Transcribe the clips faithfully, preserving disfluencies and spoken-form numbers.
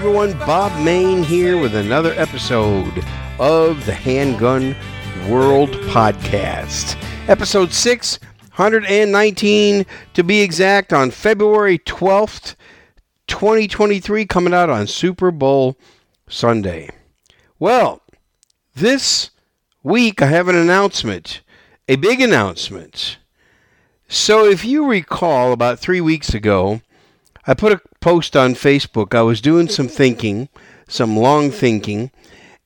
everyone. Bob Main here with another episode of the Handgun World Podcast. Episode six nineteen to be exact, on February twelfth, twenty twenty-three, coming out on Super Bowl Sunday. Well, this week I have an announcement, a big announcement. So if you recall, about three weeks ago, I put a post on Facebook. I was doing some thinking, some long thinking,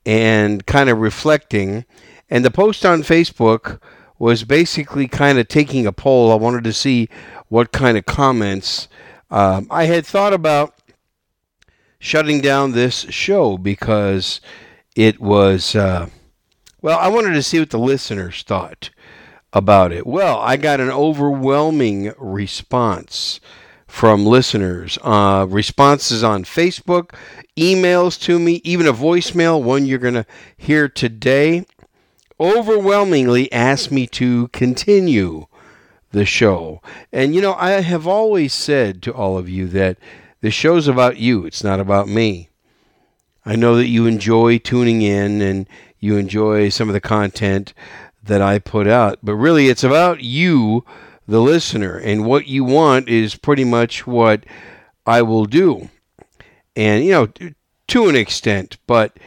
and kind of reflecting. And the post on Facebook was basically kind of taking a poll. I wanted to see what kind of comments. Um, I had thought about shutting down this show because it was, uh, well, I wanted to see what the listeners thought about it. Well, I got an overwhelming response from listeners, uh, responses on Facebook, emails to me, even a voicemail, one you're going to hear today, overwhelmingly asked me to continue the show. And, you know, I have always said to all of you that the show's about you. It's not about me. I know that you enjoy tuning in and you enjoy some of the content that I put out, but really it's about you, the listener, and what you want is pretty much what I will do. And, you know, to, to an extent, but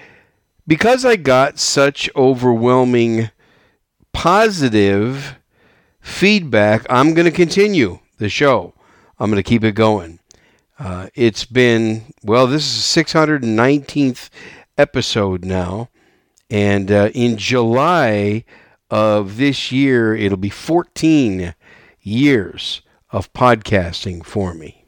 because I got such overwhelming positive feedback, I'm going to continue the show. I'm going to keep it going. Uh, it's been, well, this is the six hundred nineteenth episode now, and uh, in July of this year, it'll be fourteen years of podcasting for me.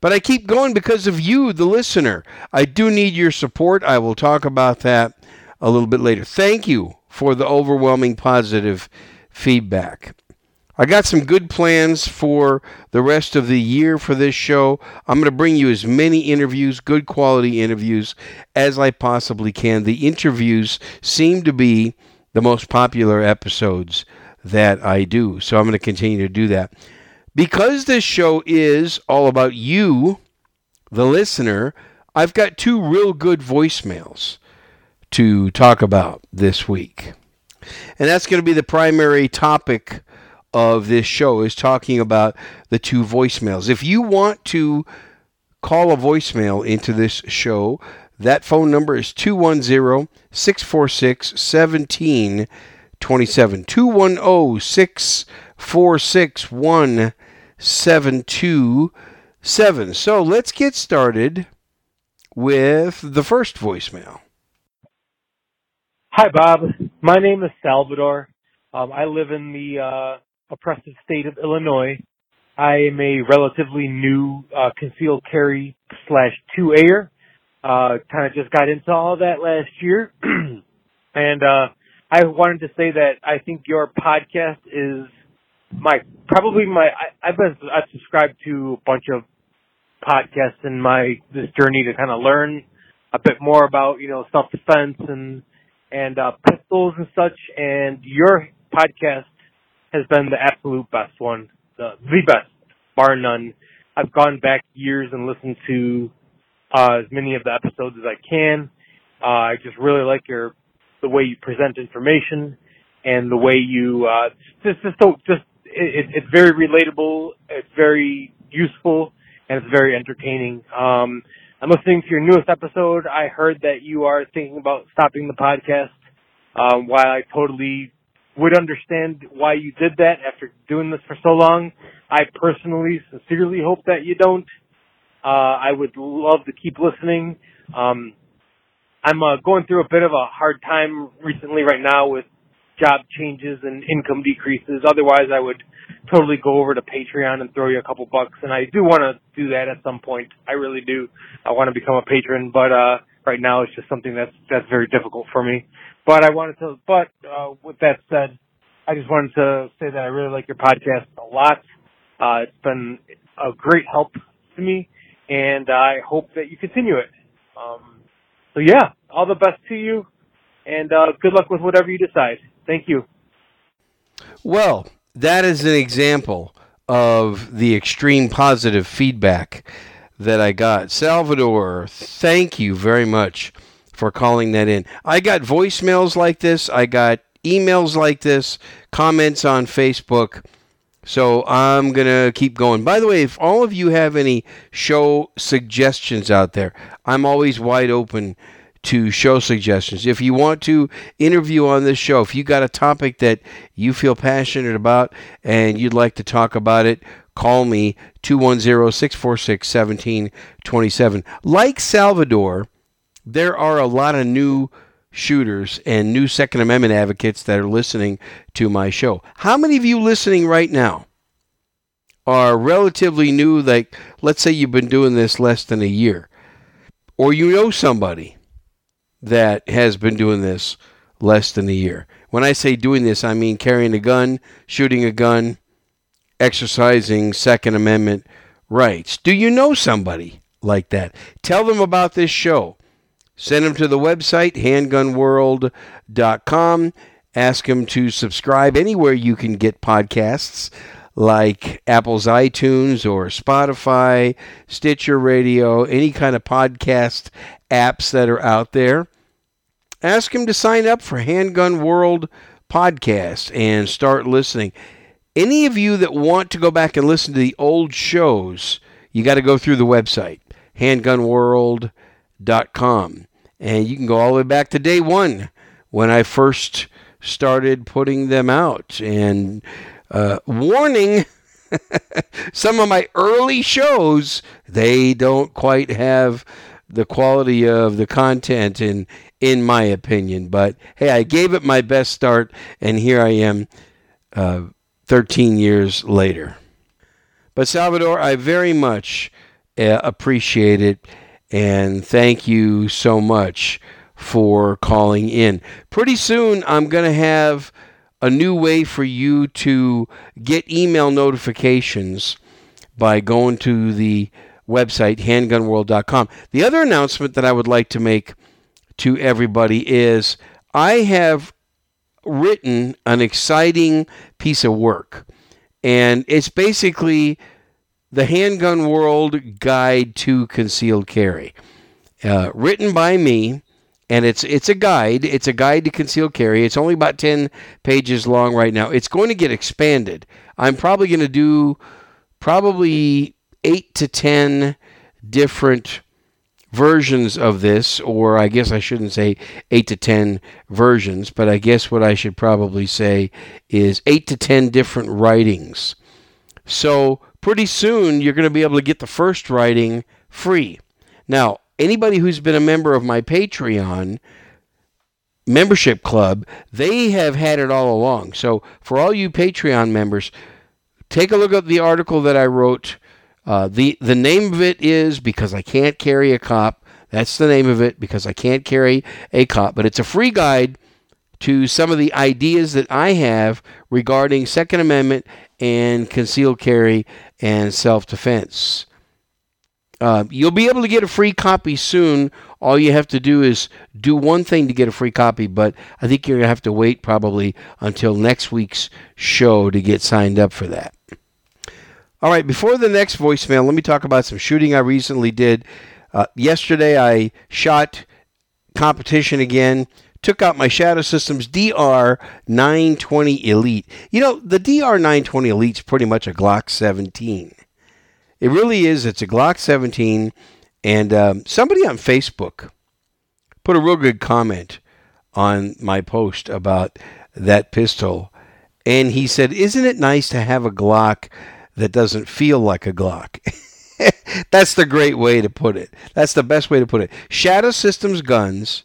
But I keep going because of you, the listener. I do need your support. I will talk about that a little bit later. Thank you for the overwhelming positive feedback. I got some good plans for the rest of the year for this show. I'm going to bring you as many interviews, good quality interviews, as I possibly can. The interviews seem to be the most popular episodes that I do. So I'm going to continue to do that. Because this show is all about you, the listener, I've got two real good voicemails to talk about this week. And that's going to be the primary topic of this show, is talking about the two voicemails. If you want to call a voicemail into this show, that phone number is two one zero, six four six, one seven two seven. two one zero, six four six, one seven two seven. So let's get started with the first voicemail. Hi, Bob. My name is Salvador. Um, I live in the uh, oppressive state of Illinois. I am a relatively new uh, concealed carry slash two-ayer. Uh, kind of just got into all that last year. and uh, I wanted to say that I think your podcast is my, probably my, I, I've been, I've subscribed to a bunch of podcasts in my, this journey to kind of learn a bit more about, you know, self-defense and, and, uh, pistols and such. And your podcast has been the absolute best one, the, the best, bar none. I've gone back years and listened to, uh, as many of the episodes as I can. Uh, I just really like your, the way you present information and the way you, uh, just, just, so, just, it, it's very relatable. It's very useful and it's very entertaining. Um, I'm listening to your newest episode. I heard that you are thinking about stopping the podcast. Um, while I totally would understand why you did that after doing this for so long, I personally sincerely hope that you don't. Uh, I would love to keep listening. Um, I'm uh, going through a bit of a hard time recently right now with job changes and income decreases. Otherwise, I would totally go over to Patreon and throw you a couple bucks. And I do want to do that at some point. I really do. I want to become a patron, but uh, right now it's just something that's that's very difficult for me. But I wanted to. But uh, with that said, I just wanted to say that I really like your podcast a lot. Uh, it's been a great help to me, and I hope that you continue it. Um, so yeah, all the best to you, and uh, good luck with whatever you decide. Thank you. Well, that is an example of the extreme positive feedback that I got. Salvador, thank you very much for calling that in. I got voicemails like this. I got emails like this, comments on Facebook. So I'm going to keep going. By the way, if all of you have any show suggestions out there, I'm always wide open to show suggestions. If you want to interview on this show, if you got a topic that you feel passionate about and you'd like to talk about it, call me, two one zero, six four six, one seven two seven. Like Salvador, there are a lot of new shooters and new Second Amendment advocates that are listening to my show. How many of you listening right now are relatively new? Like, let's say you've been doing this less than a year, or you know somebody that has been doing this less than a year. When I say doing this, I mean carrying a gun, shooting a gun, exercising Second Amendment rights. Do you know somebody like that? Tell them about this show. Send them to the website, handgun world dot com. Ask them to subscribe anywhere you can get podcasts, like Apple's iTunes or Spotify, Stitcher Radio, any kind of podcast apps that are out there. Ask them to sign up for Handgun World Podcast and start listening. Any of you that want to go back and listen to the old shows, you got to go through the website, handgun world dot com. And you can go all the way back to day one when I first started putting them out. And uh, warning, some of my early shows, they don't quite have the quality of the content, in, in my opinion. But, hey, I gave it my best start, and here I am uh, thirteen years later. But, Salvador, I very much uh, appreciate it. And thank you so much for calling in. Pretty soon, I'm going to have a new way for you to get email notifications by going to the website, handgun world dot com. The other announcement that I would like to make to everybody is I have written an exciting piece of work. And it's basically The Handgun World Guide to Concealed Carry, uh, written by me, and it's it's a guide. It's a guide to concealed carry. It's only about ten pages long right now. It's going to get expanded. I'm probably going to do probably eight to ten different versions of this, or I guess I shouldn't say eight to ten versions, but I guess what I should probably say is eight to ten different writings. So pretty soon, you're going to be able to get the first writing free. Now, anybody who's been a member of my Patreon membership club, they have had it all along. So for all you Patreon members, take a look at the article that I wrote. Uh, the, the name of it is Because I Can't Carry a Cop. That's the name of it, Because I Can't Carry a Cop. But it's a free guide to some of the ideas that I have regarding Second Amendment and concealed carry and self-defense. Uh, you'll be able to get a free copy soon. All you have to do is do one thing to get a free copy, but I think you're going to have to wait probably until next week's show to get signed up for that. All right, before the next voicemail, let me talk about some shooting I recently did. Uh, yesterday I shot competition again. Took out my Shadow Systems D R nine twenty Elite. You know, the D R nine twenty Elite's pretty much a Glock seventeen. It really is. It's a Glock seventeen. And um, somebody on Facebook put a real good comment on my post about that pistol. And he said, "Isn't it nice to have a Glock that doesn't feel like a Glock?" That's the great way to put it. That's the best way to put it. Shadow Systems guns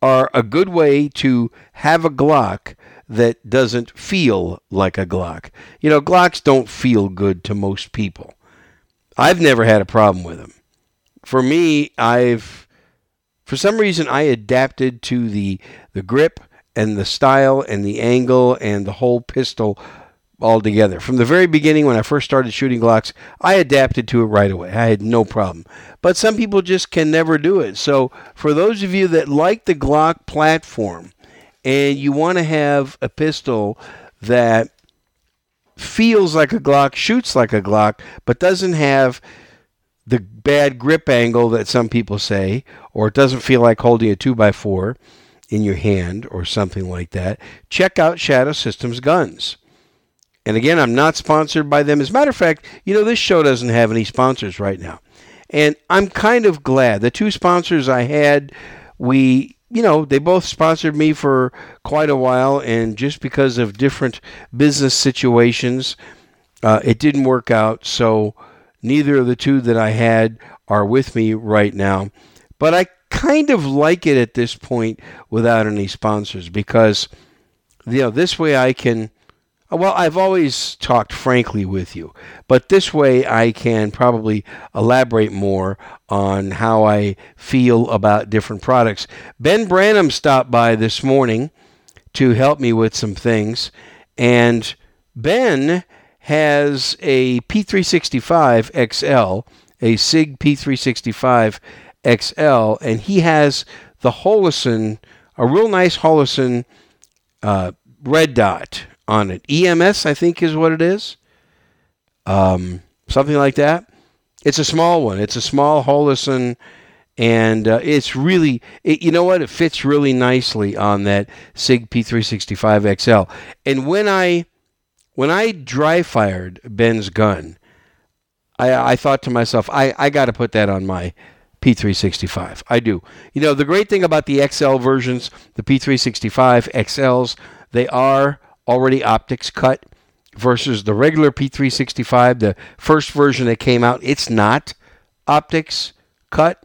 are a good way to have a Glock that doesn't feel like a Glock. You know, Glocks don't feel good to most people. I've never had a problem with them. For me, I've, for some reason, I adapted to the, the grip and the style and the angle and the whole pistol altogether. From the very beginning, when I first started shooting Glocks, I adapted to it right away. I had no problem. But some people just can never do it. So for those of you that like the Glock platform and you want to have a pistol that feels like a Glock, shoots like a Glock, but doesn't have the bad grip angle that some people say, or it doesn't feel like holding a two by four in your hand or something like that, check out Shadow Systems guns. And again, I'm not sponsored by them. As a matter of fact, you know, this show doesn't have any sponsors right now. And I'm kind of glad. The two sponsors I had, we, you know, they both sponsored me for quite a while. And just because of different business situations, uh, it didn't work out. So neither of the two that I had are with me right now. But I kind of like it at this point without any sponsors because, you know, this way I can... Well, I've always talked frankly with you, but this way I can probably elaborate more on how I feel about different products. Ben Branham stopped by this morning to help me with some things, and Ben has a P three sixty-five X L, a SIG P three sixty-five X L, and he has the Holosun, a real nice Holosun uh, red dot on it. E M S, I think, is what it is. Um, something like that. It's a small one. It's a small Holosun, and uh, it's really, it, you know what? It fits really nicely on that SIG P three sixty-five X L. And when I when I dry fired Ben's gun, I, I thought to myself, I, I got to put that on my P three sixty-five. I do. You know, the great thing about the X L versions, the P three sixty-five X Ls, they are already optics cut versus the regular P three sixty-five, the first version that came out, it's not optics cut.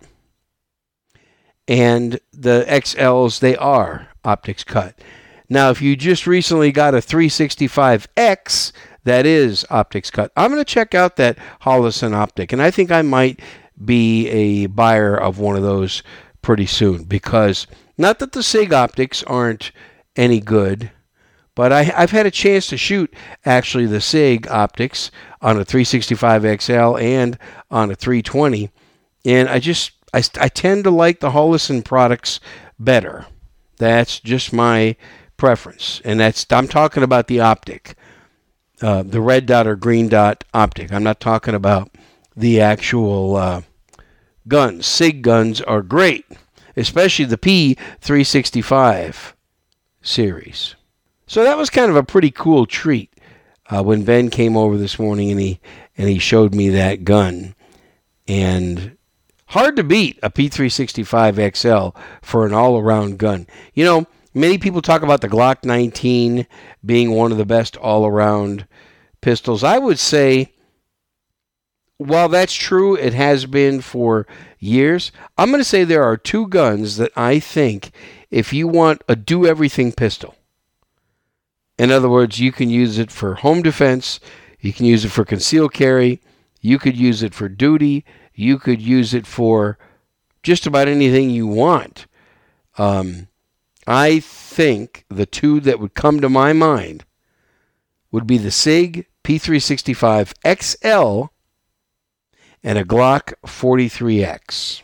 And the X Ls, they are optics cut. Now, if you just recently got a three sixty-five X, that is optics cut. I'm going to check out that Holosun optic, and I think I might be a buyer of one of those pretty soon because not that the SIG optics aren't any good, but I, I've had a chance to shoot, actually, the SIG optics on a three sixty-five X L and on a three twenty. And I just, I, I tend to like the Holosun products better. That's just my preference. And that's, I'm talking about the optic, uh, the red dot or green dot optic. I'm not talking about the actual uh, guns. SIG guns are great, especially the P three sixty-five series. So that was kind of a pretty cool treat uh, when Ben came over this morning and he and he showed me that gun. And hard to beat a P three sixty-five X L for an all-around gun. You know, many people talk about the Glock nineteen being one of the best all-around pistols. I would say, while that's true, it has been for years. I'm going to say there are two guns that I think, if you want a do-everything pistol, in other words, you can use it for home defense, you can use it for concealed carry, you could use it for duty, you could use it for just about anything you want. Um, I think the two that would come to my mind would be the SIG P three sixty-five X L and a Glock forty-three X.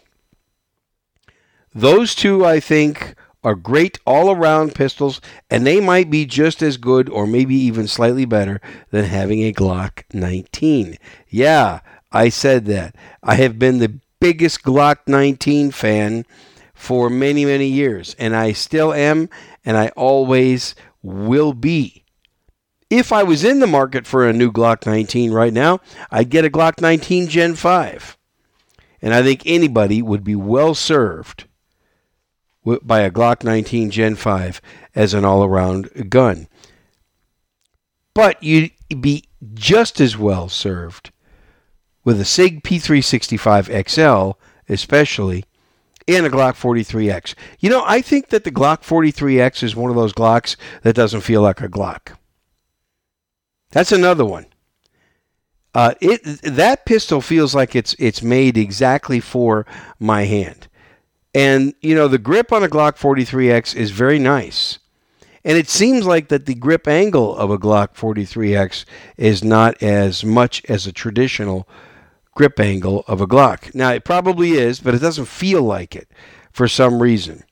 Those two, I think, are great all-around pistols, and they might be just as good or maybe even slightly better than having a Glock nineteen. Yeah, I said that. I have been the biggest Glock nineteen fan for many, many years, and I still am, and I always will be. If I was in the market for a new Glock nineteen right now, I'd get a Glock nineteen Gen five, and I think anybody would be well-served by a Glock nineteen Gen five as an all-around gun. But you'd be just as well served with a SIG P three sixty-five X L, especially, and a Glock forty-three X. You know, I think that the Glock forty-three X is one of those Glocks that doesn't feel like a Glock. That's another one. Uh, it that pistol feels like it's it's made exactly for my hand. And, you know, the grip on a Glock forty-three X is very nice. And it seems like that the grip angle of a Glock forty-three X is not as much as a traditional grip angle of a Glock. Now, it probably is, but it doesn't feel like it for some reason.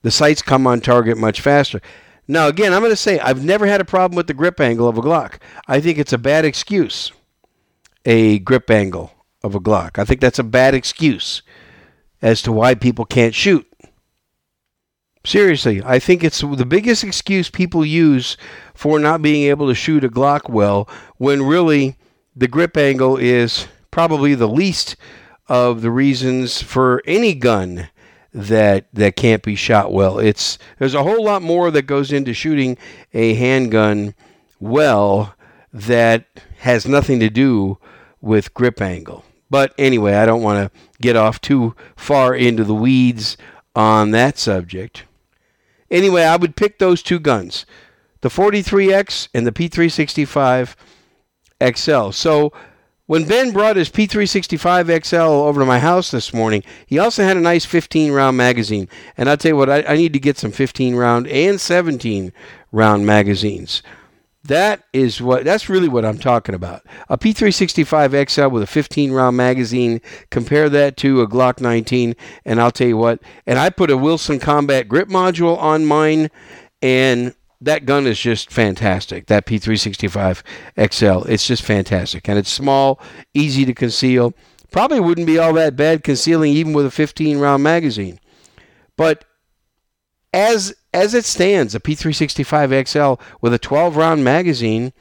The sights come on target much faster. Now, again, I'm going to say I've never had a problem with the grip angle of a Glock. I think it's a bad excuse, a grip angle of a Glock. I think that's a bad excuse as to why people can't shoot. Seriously, I think it's the biggest excuse people use for not being able to shoot a Glock well, when really the grip angle is probably the least of the reasons for any gun that that can't be shot well. It's there's a whole lot more that goes into shooting a handgun well that has nothing to do with grip angle. But anyway, I don't want to get off too far into the weeds on that subject. Anyway, I would pick those two guns, the forty-three X and the P three sixty-five X L. So when Ben brought his P three sixty-five X L over to my house this morning, he also had a nice fifteen round magazine. And I'll tell you what, I, I need to get some fifteen round and seventeen round magazines. That is what, that's really what I'm talking about. A P three sixty-five X L with a fifteen round magazine, compare that to a Glock nineteen, and I'll tell you what, and I put a Wilson Combat grip module on mine, and that gun is just fantastic, that P three sixty-five X L. It's just fantastic. And it's small, easy to conceal. Probably wouldn't be all that bad concealing even with a fifteen round magazine. But as as it stands, a P three sixty-five X L with a twelve round magazine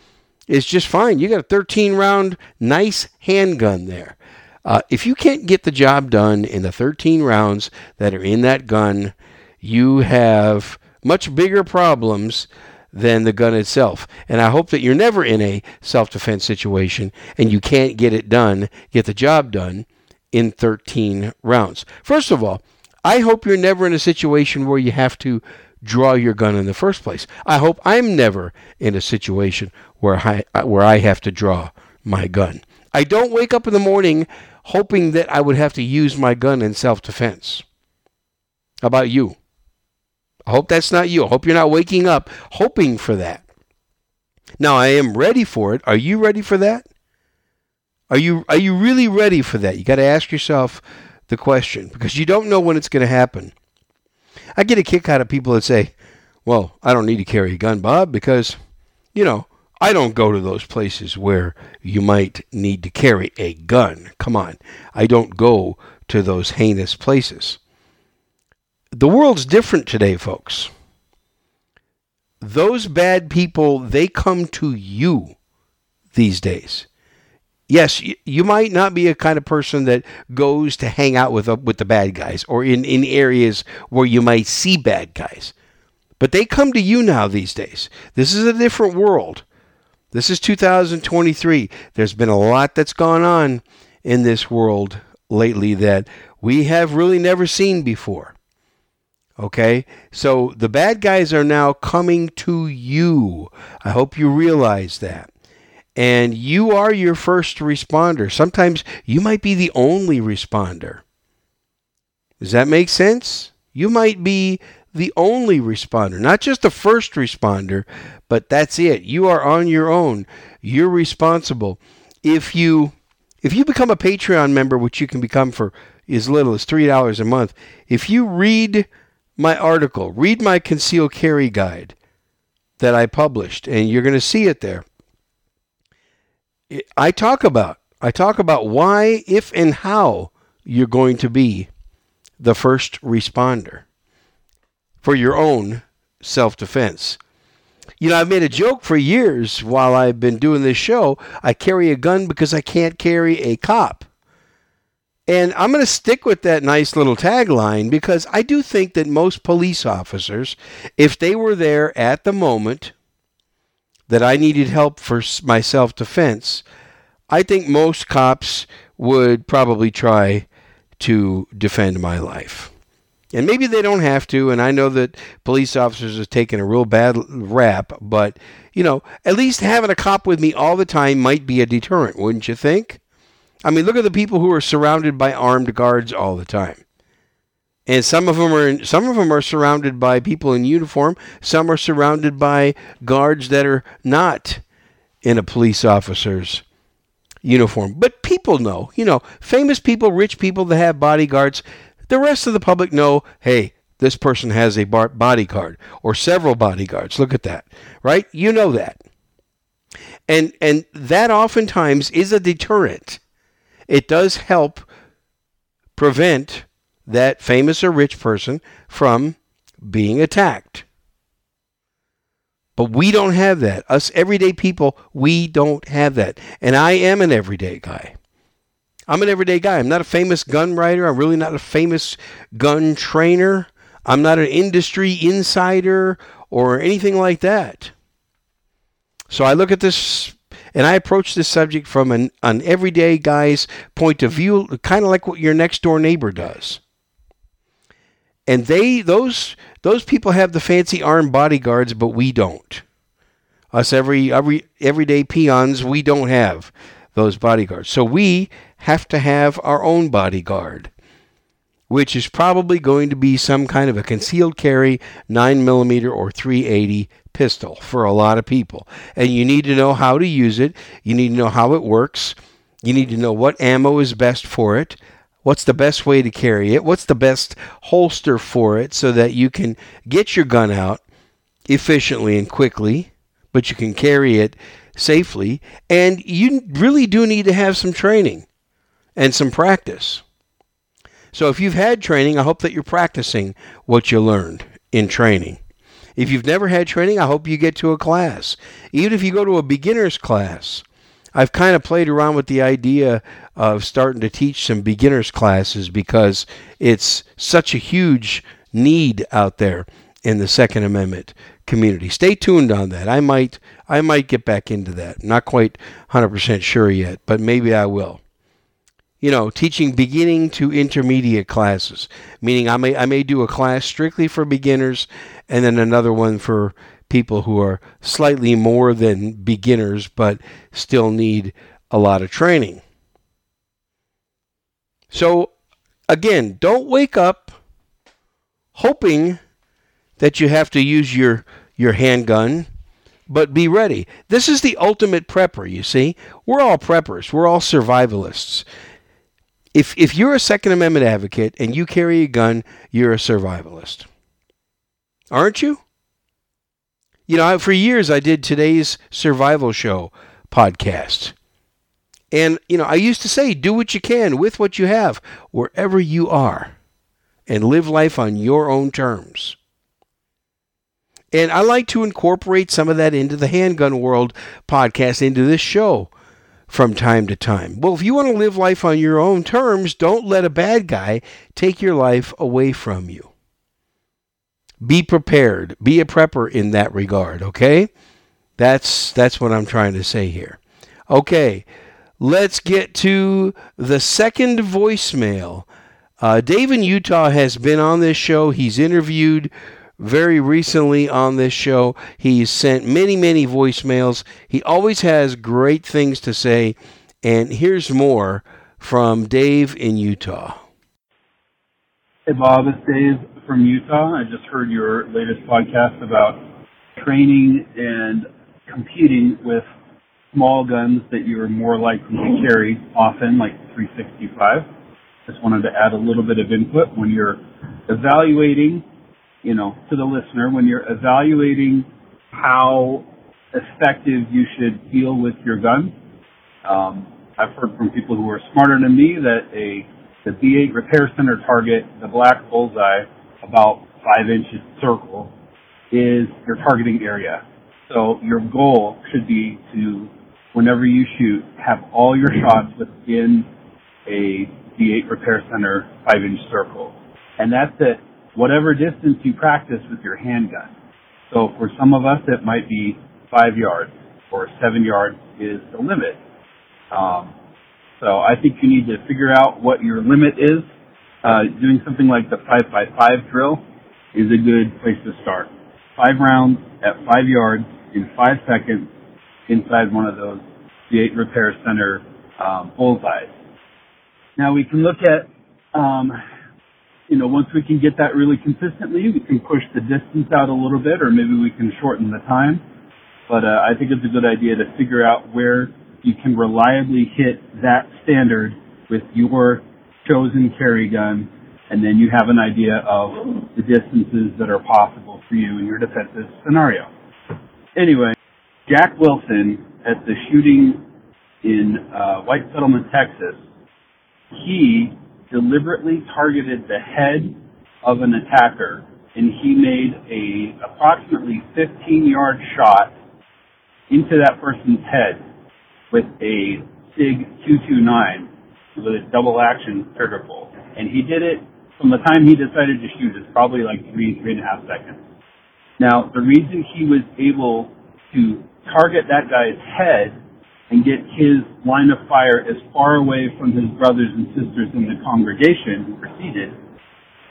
is just fine. You got a thirteen round nice handgun there. Uh, if you can't get the job done in the thirteen rounds that are in that gun, you have much bigger problems than the gun itself. And I hope that you're never in a self-defense situation and you can't get it done, get the job done in thirteen rounds. First of all, I hope you're never in a situation where you have to draw your gun in the first place. I hope I'm never in a situation where I, where I have to draw my gun. I don't wake up in the morning hoping that I would have to use my gun in self-defense. How about you? I hope that's not you. I hope you're not waking up hoping for that. Now, I am ready for it. Are you ready for that? Are you are you really ready for that? You got to ask yourself the question, because you don't know when it's going to happen. I get a kick out of people that say, well, I don't need to carry a gun, Bob, because, you know, I don't go to those places where you might need to carry a gun. Come on. I don't go to those heinous places. The world's different today, folks. Those bad people, they come to you these days. Yes, you, you might not be a kind of person that goes to hang out with uh, with the bad guys or in, in areas where you might see bad guys. But they come to you now these days. This is a different world. This is two thousand twenty-three. There's been a lot that's gone on in this world lately that we have really never seen before. Okay, so the bad guys are now coming to you. I hope you realize that. And you are your first responder. Sometimes you might be the only responder. Does that make sense? You might be the only responder, not just the first responder, but that's it. You are on your own. You're responsible. If you if you become a Patreon member, which you can become for as little as three dollars a month, if you read my article, read my concealed carry guide that I published, and you're going to see it there. I talk about, I talk about why, if, and how you're going to be the first responder for your own self-defense. You know, I've made a joke for years while I've been doing this show. I carry a gun because I can't carry a cop. And I'm going to stick with that nice little tagline, because I do think that most police officers, if they were there at the moment that I needed help for my self-defense, I think most cops would probably try to defend my life. And maybe they don't have to, and I know that police officers have taken a real bad rap, but, you know, at least having a cop with me all the time might be a deterrent, wouldn't you think? I mean, look at the people who are surrounded by armed guards all the time. And some of them are in, some of them are surrounded by people in uniform. Some are surrounded by guards that are not in a police officer's uniform. But people know, you know, famous people, rich people that have bodyguards. The rest of the public know, hey, this person has a bar- bodyguard or several bodyguards. Look at that, right? You know that. And and that oftentimes is a deterrent. it does help prevent that famous or rich person from being attacked. But we don't have that. Us everyday people, we don't have that. And I am an everyday guy. I'm an everyday guy. I'm not a famous gun writer. I'm really not a famous gun trainer. I'm not an industry insider or anything like that. So I look at this and I approach this subject from an, an everyday guy's point of view, kind of like what your next door neighbor does. And they, those, those people have the fancy armed bodyguards, but we don't. Us every, every everyday peons, we don't have those bodyguards. So we have to have our own bodyguard, which is probably going to be some kind of a concealed carry nine millimeter or three eighty pistol for a lot of people. And you need to know how to use it. You need to know how it works. You need to know what ammo is best for it. What's the best way to carry it? What's the best holster for it so that you can get your gun out efficiently and quickly, but you can carry it safely? And you really do need to have some training and some practice. So if you've had training, I hope that you're practicing what you learned in training. If you've never had training, I hope you get to a class. Even if you go to a beginner's class, I've kind of played around with the idea of starting to teach some beginners classes because it's such a huge need out there in the Second Amendment community. Stay tuned on that. I might I might get back into that. Not quite one hundred percent sure yet, but maybe I will. You know, teaching beginning to intermediate classes, meaning I may I may do a class strictly for beginners and then another one for people who are slightly more than beginners, but still need a lot of training. So, again, don't wake up hoping that you have to use your, your handgun, but be ready. This is the ultimate prepper, you see. We're all preppers. We're all survivalists. If if you're a Second Amendment advocate and you carry a gun, you're a survivalist. Aren't you? You know, for years I did Today's Survival Show podcast. And, you know, I used to say, do what you can with what you have, wherever you are, and live life on your own terms. And I like to incorporate some of that into the Handgun World podcast, into this show from time to time. Well, if you want to live life on your own terms, don't let a bad guy take your life away from you. Be prepared. Be a prepper in that regard, okay? That's that's what I'm trying to say here. Okay, let's get to the second voicemail. Uh, Dave in Utah has been on this show. He's interviewed very recently on this show. He's sent many, many voicemails. He always has great things to say. And here's more from Dave in Utah. Hey, Bob, it's Dave from Utah. I just heard your latest podcast about training and competing with small guns that you're more likely to carry often, like three sixty-five. Just wanted to add a little bit of input when you're evaluating, you know, to the listener, when you're evaluating how effective you should deal with your gun. Um, I've heard from people who are smarter than me that a the B eight Repair Center target, the black bullseye, about five inches circle, is your targeting area. So your goal should be to, whenever you shoot, have all your shots within a B eight Repair Center five inch circle. And that's at whatever distance you practice with your handgun. So for some of us, it might be five yards or seven yards is the limit. Um, so I think you need to figure out what your limit is. Uh, doing something like the five by five drill is a good place to start. Five rounds at five yards in five seconds inside one of those C eight Repair Center um, bullseyes. Now we can look at, um, you know, once we can get that really consistently, we can push the distance out a little bit, or maybe we can shorten the time. But uh, I think it's a good idea to figure out where you can reliably hit that standard with your chosen carry gun, and then you have an idea of the distances that are possible for you in your defensive scenario. Anyway, Jack Wilson at the shooting in uh, White Settlement, Texas, he deliberately targeted the head of an attacker, and he made a approximately fifteen-yard shot into that person's head with a SIG two twenty-nine with a double-action thirty-four. And he did it from the time he decided to shoot. It's probably like three, three and a half seconds. Now, the reason he was able to target that guy's head and get his line of fire as far away from his brothers and sisters in the congregation who proceeded,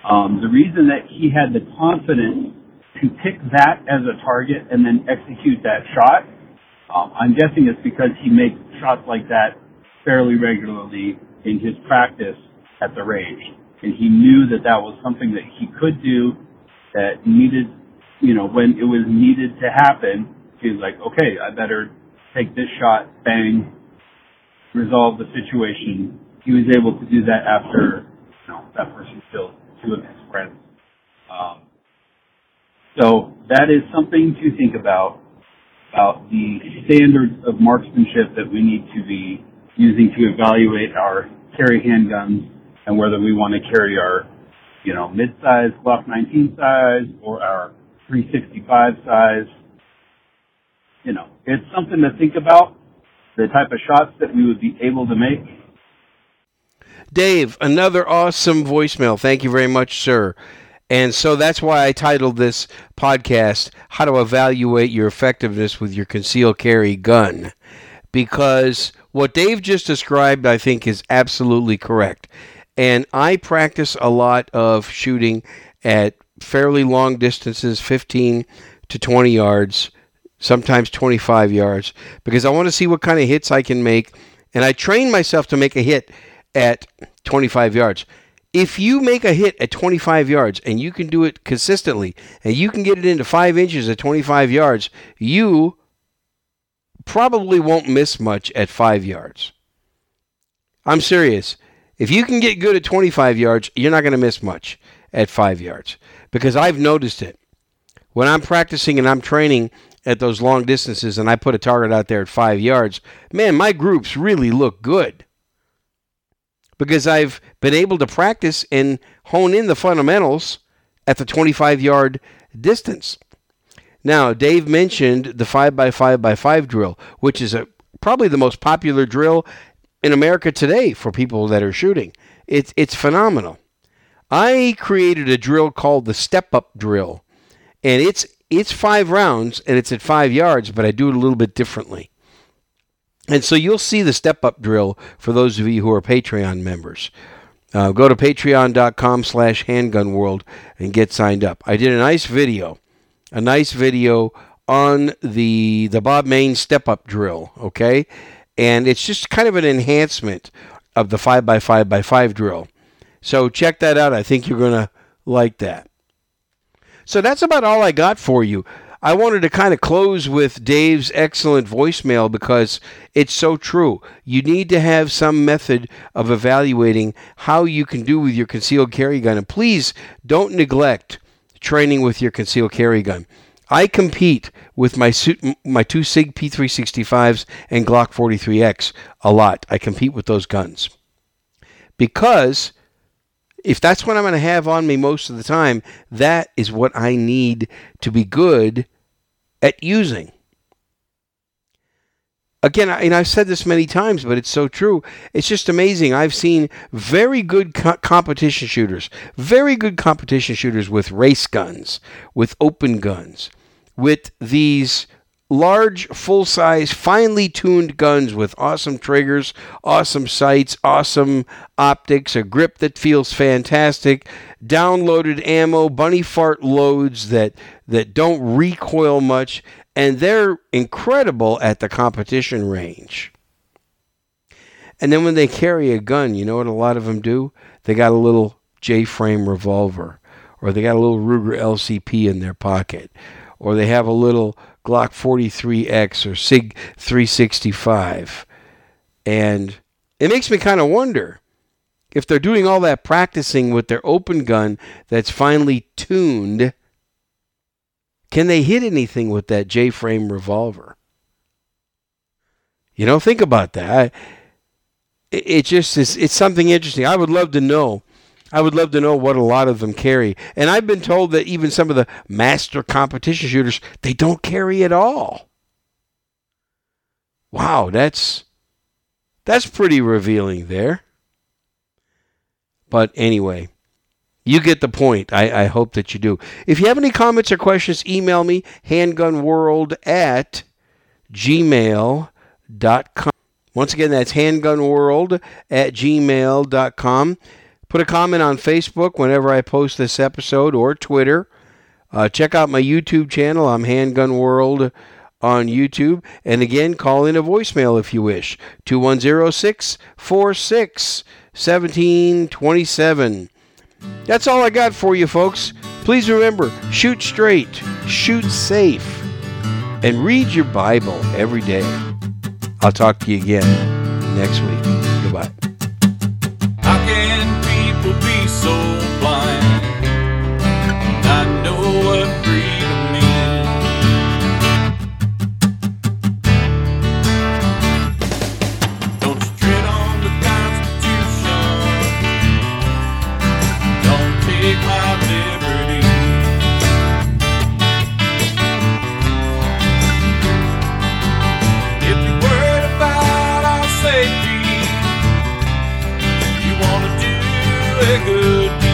um, the reason that he had the confidence to pick that as a target and then execute that shot, um, I'm guessing it's because he makes shots like that fairly regularly in his practice at the range. And he knew that that was something that he could do, that needed, you know, when it was needed to happen, he was like, okay, I better take this shot, bang, resolve the situation. He was able to do that after, you know, that person killed two of his friends. Um, so that is something to think about, about the standards of marksmanship that we need to be using to evaluate our carry handguns and whether we want to carry our, you know, mid-size Glock nineteen size or our three sixty-five size. You know, it's something to think about, the type of shots that we would be able to make. Dave, another awesome voicemail. Thank you very much, sir. And so that's why I titled this podcast, How to Evaluate Your Effectiveness with Your Concealed Carry Gun, because what Dave just described, I think, is absolutely correct. And I practice a lot of shooting at fairly long distances, fifteen to twenty yards, sometimes twenty-five yards, because I want to see what kind of hits I can make. And I train myself to make a hit at twenty-five yards. If you make a hit at twenty-five yards and you can do it consistently and you can get it into five inches at twenty-five yards, you probably won't miss much at five yards. I'm serious. If you can get good at twenty-five yards, you're not going to miss much at five yards, because I've noticed it. When I'm practicing and I'm training at those long distances and I put a target out there at five yards, man, my groups really look good, because I've been able to practice and hone in the fundamentals at the twenty-five-yard distance. Now, Dave mentioned the five by five by five drill, which is a, probably the most popular drill in America today for people that are shooting. It's, it's phenomenal. I created a drill called the step-up drill, and it's it's five rounds, and it's at five yards, but I do it a little bit differently. And so you'll see the step-up drill for those of you who are Patreon members. Uh, go to patreon.com slash handgunworld and get signed up. I did a nice video. A nice video on the the Bob Main step-up drill, okay? And it's just kind of an enhancement of the five by five by five drill. So check that out. I think you're going to like that. So that's about all I got for you. I wanted to kind of close with Dave's excellent voicemail because it's so true. You need to have some method of evaluating how you can do with your concealed carry gun. And please don't neglect training with your concealed carry gun. I compete with my my two SIG P three sixty-fives and Glock forty-three X a lot. I compete with those guns because if that's what I'm going to have on me most of the time, that is what I need to be good at using. Again, and I've said this many times, but it's so true. It's just amazing. I've seen very good co- competition shooters, very good competition shooters with race guns, with open guns, with these large, full-size, finely tuned guns with awesome triggers, awesome sights, awesome optics, a grip that feels fantastic, downloaded ammo, bunny fart loads that, that don't recoil much, and they're incredible at the competition range. And then when they carry a gun, you know what a lot of them do? They got a little J-frame revolver, or they got a little Ruger L C P in their pocket, or they have a little Glock forty-three X or SIG three sixty-five. And it makes me kind of wonder if they're doing all that practicing with their open gun that's finely tuned. Can they hit anything with that J-frame revolver? You know, think about that. I, it, it just is, it's something interesting. I would love to know. I would love to know what a lot of them carry. And I've been told that even some of the master competition shooters, they don't carry at all. Wow, that's that's pretty revealing there. But anyway, you get the point. I, I hope that you do. If you have any comments or questions, email me, handgun world at gmail dot com. Once again, that's handgun world at gmail dot com. Put a comment on Facebook whenever I post this episode, or Twitter. Uh, check out my YouTube channel. I'm Handgun World on YouTube. And again, call in a voicemail if you wish. two one zero, six four six, one seven two seven. That's all I got for you, folks. Please remember, shoot straight, shoot safe, and read your Bible every day. I'll talk to you again next week. Goodbye. How can people be so blind, not know what freedom means? Don't you tread on the Constitution, don't take my liberty. If you're worried about our safety, good.